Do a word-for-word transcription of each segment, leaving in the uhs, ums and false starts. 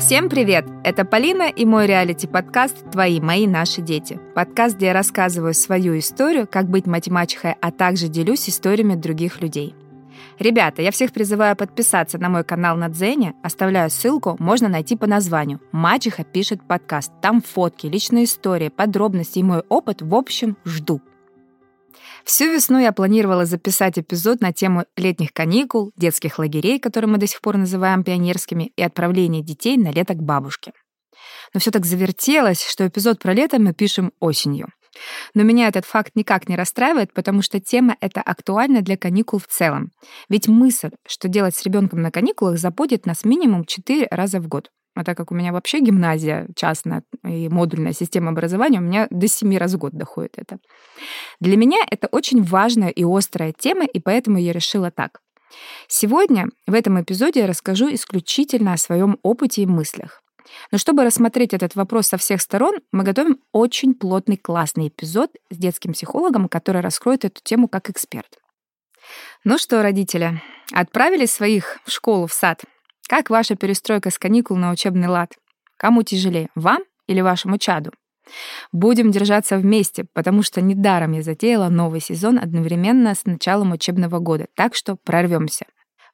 Всем привет! Это Полина и мой реалити-подкаст «Твои, мои, наши дети». Подкаст, где я рассказываю свою историю, как быть мать-мачехой, а также делюсь историями других людей. Ребята, я всех призываю подписаться на мой канал на Дзене, оставляю ссылку, можно найти по названию «Мачеха пишет подкаст». Там фотки, личные истории, подробности и мой опыт, в общем, жду. Всю весну я планировала записать эпизод на тему летних каникул, детских лагерей, которые мы до сих пор называем пионерскими, и отправления детей на лето к бабушке. Но все так завертелось, что эпизод про лето мы пишем осенью. Но меня этот факт никак не расстраивает, потому что тема эта актуальна для каникул в целом. Ведь мысль, что делать с ребенком на каникулах, заботит нас минимум четыре раза в год. А так как у меня вообще гимназия частная и модульная система образования, у меня до семи раз в год доходит это. Для меня это очень важная и острая тема, и поэтому я решила так. Сегодня в этом эпизоде я расскажу исключительно о своем опыте и мыслях. Но чтобы рассмотреть этот вопрос со всех сторон, мы готовим очень плотный классный эпизод с детским психологом, который раскроет эту тему как эксперт. Ну что, родители, отправили своих в школу, в сад? Как ваша перестройка с каникул на учебный лад? Кому тяжелее, вам или вашему чаду? Будем держаться вместе, потому что недаром я затеяла новый сезон одновременно с началом учебного года, так что прорвемся.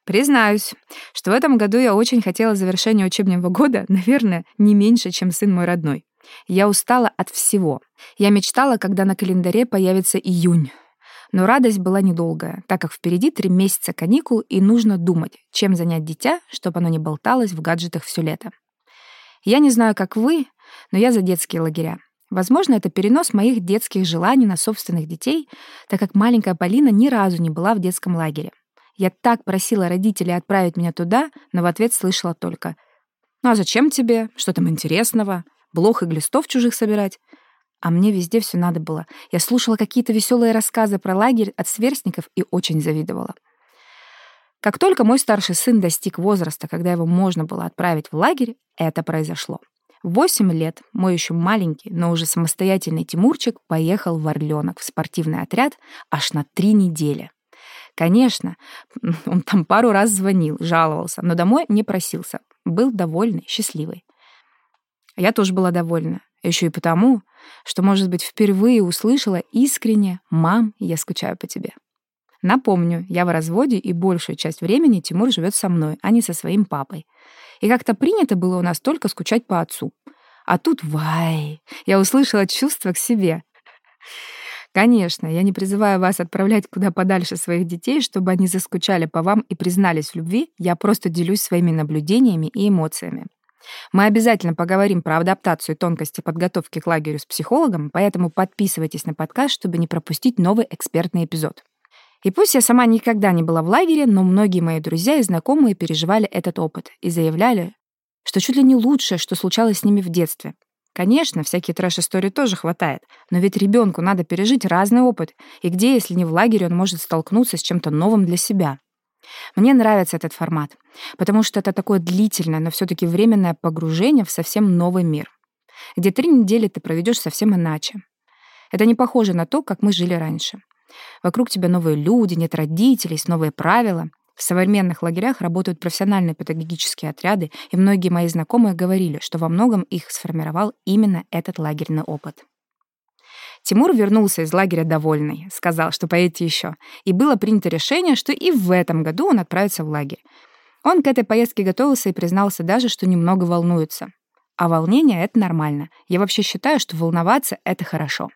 Признаюсь, что в этом году я очень хотела завершения учебного года, наверное, не меньше, чем сын мой родной. Я устала от всего. Я мечтала, когда на календаре появится июнь. Но радость была недолгая, так как впереди три месяца каникул, и нужно думать, чем занять дитя, чтобы оно не болталось в гаджетах все лето. Я не знаю, как вы, но я за детские лагеря. Возможно, это перенос моих детских желаний на собственных детей, так как маленькая Полина ни разу не была в детском лагере. Я так просила родителей отправить меня туда, но в ответ слышала только: «Ну а зачем тебе? Что там интересного? Блох и глистов чужих собирать?» А мне везде все надо было. Я слушала какие-то веселые рассказы про лагерь от сверстников и очень завидовала. Как только мой старший сын достиг возраста, когда его можно было отправить в лагерь, это произошло. В восемь лет мой еще маленький, но уже самостоятельный Тимурчик поехал в Орлёнок в спортивный отряд аж на три недели. Конечно, он там пару раз звонил, жаловался, но домой не просился. Был довольный, счастливый. Я тоже была довольна. Еще и потому, что, может быть, впервые услышала искренне: «Мам, я скучаю по тебе». Напомню, я в разводе, и большую часть времени Тимур живет со мной, а не со своим папой. И как-то принято было у нас только скучать по отцу. А тут вай! Я услышала чувства к себе. Конечно, я не призываю вас отправлять куда подальше своих детей, чтобы они заскучали по вам и признались в любви, я просто делюсь своими наблюдениями и эмоциями. Мы обязательно поговорим про адаптацию и тонкости подготовки к лагерю с психологом, поэтому подписывайтесь на подкаст, чтобы не пропустить новый экспертный эпизод. И пусть я сама никогда не была в лагере, но многие мои друзья и знакомые переживали этот опыт и заявляли, что чуть ли не лучшее, что случалось с ними в детстве. Конечно, всякие трэш-истории тоже хватает, но ведь ребенку надо пережить разный опыт, и где, если не в лагере, он может столкнуться с чем-то новым для себя? Мне нравится этот формат, потому что это такое длительное, но все-таки временное погружение в совсем новый мир, где три недели ты проведешь совсем иначе. Это не похоже на то, как мы жили раньше. Вокруг тебя новые люди, нет родителей, новые правила. В современных лагерях работают профессиональные педагогические отряды, и многие мои знакомые говорили, что во многом их сформировал именно этот лагерный опыт. Тимур вернулся из лагеря довольный, сказал, что поедет еще, и было принято решение, что и в этом году он отправится в лагерь. Он к этой поездке готовился и признался даже, что немного волнуется. А волнение — это нормально. Я вообще считаю, что волноваться — это хорошо.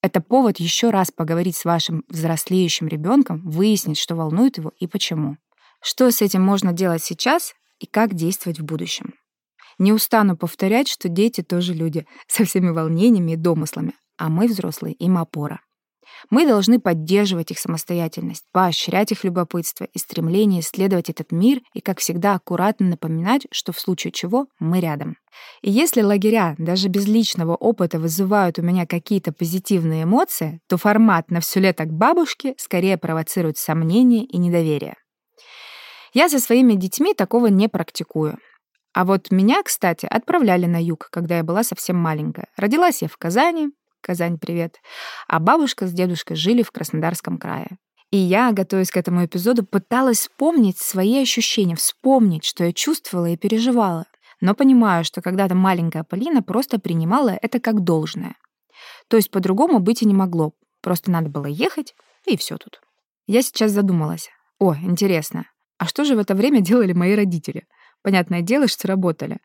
Это повод еще раз поговорить с вашим взрослеющим ребенком, выяснить, что волнует его и почему. Что с этим можно делать сейчас и как действовать в будущем. Не устану повторять, что дети тоже люди со всеми волнениями и домыслами, а мы, взрослые, им опора. Мы должны поддерживать их самостоятельность, поощрять их любопытство и стремление исследовать этот мир и, как всегда, аккуратно напоминать, что в случае чего мы рядом. И если лагеря даже без личного опыта вызывают у меня какие-то позитивные эмоции, то формат «на все лето к бабушке» скорее провоцирует сомнения и недоверие. Я со своими детьми такого не практикую. А вот меня, кстати, отправляли на юг, когда я была совсем маленькая. Родилась я в Казани, Казань, привет, а бабушка с дедушкой жили в Краснодарском крае. И я, готовясь к этому эпизоду, пыталась вспомнить свои ощущения, вспомнить, что я чувствовала и переживала. но понимаю, что когда-то маленькая Полина просто принимала это как должное. То есть по-другому быть и не могло, просто надо было ехать, и все тут. Я сейчас задумалась. О, интересно, а что же в это время делали мои родители? Понятное дело, что работали.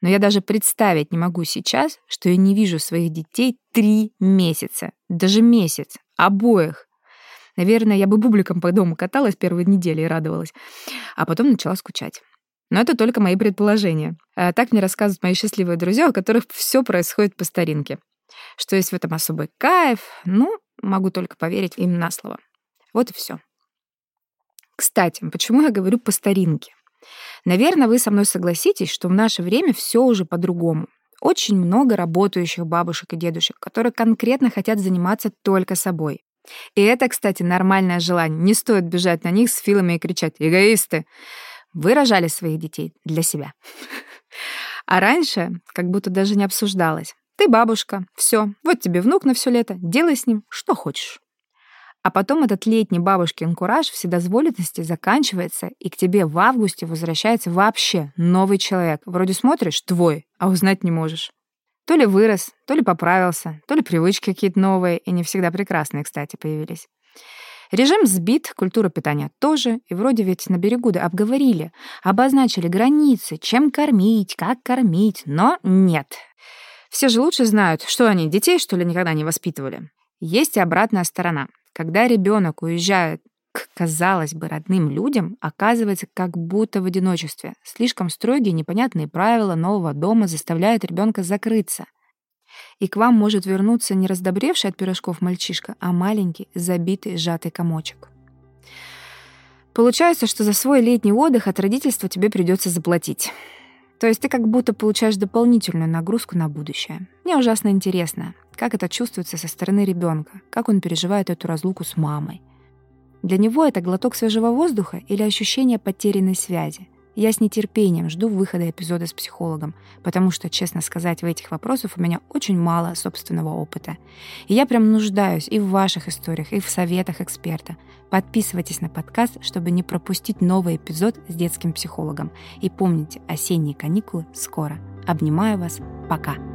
Но я даже представить не могу сейчас, что я не вижу своих детей три месяца, даже месяц, обоих. Наверное, я бы бубликом по дому каталась первые недели и радовалась, а потом начала скучать. Но это только мои предположения. А так мне рассказывают мои счастливые друзья, у которых все происходит по старинке. Что есть в этом особый кайф, ну, могу только поверить им на слово. Вот и все. Кстати, почему я говорю по старинке? Наверное, вы со мной согласитесь, что в наше время все уже по-другому. Очень много работающих бабушек и дедушек, которые конкретно хотят заниматься только собой. И это, кстати, нормальное желание. Не стоит бежать на них с филами и кричать «Эгоисты!». Вы рожали своих детей для себя. А раньше как будто даже не обсуждалось. Ты бабушка, все, вот тебе внук на все лето, делай с ним что хочешь. А потом этот летний бабушкин кураж вседозволенности заканчивается, и к тебе в августе возвращается вообще новый человек. Вроде смотришь — твой, а узнать не можешь. То ли вырос, то ли поправился, то ли привычки какие-то новые, и не всегда прекрасные, кстати, появились. Режим сбит, культура питания тоже, и вроде ведь на берегу да обговорили, обозначили границы, чем кормить, как кормить, но нет. Все же лучше знают, что они, детей, что ли, никогда не воспитывали. Есть и обратная сторона. Когда ребенок уезжает к, казалось бы, родным людям, оказывается как будто в одиночестве. Слишком строгие непонятные правила нового дома заставляют ребенка закрыться. И к вам может вернуться не раздобревший от пирожков мальчишка, а маленький, забитый, сжатый комочек. Получается, что за свой летний отдых от родительства тебе придется заплатить. То есть ты как будто получаешь дополнительную нагрузку на будущее. Мне ужасно интересно, как это чувствуется со стороны ребенка, как он переживает эту разлуку с мамой. Для него это глоток свежего воздуха или ощущение потерянной связи? Я с нетерпением жду выхода эпизода с психологом, потому что, честно сказать, в этих вопросах у меня очень мало собственного опыта. И я прям нуждаюсь и в ваших историях, и в советах эксперта. Подписывайтесь на подкаст, чтобы не пропустить новый эпизод с детским психологом. И помните, осенние каникулы скоро. Обнимаю вас. Пока.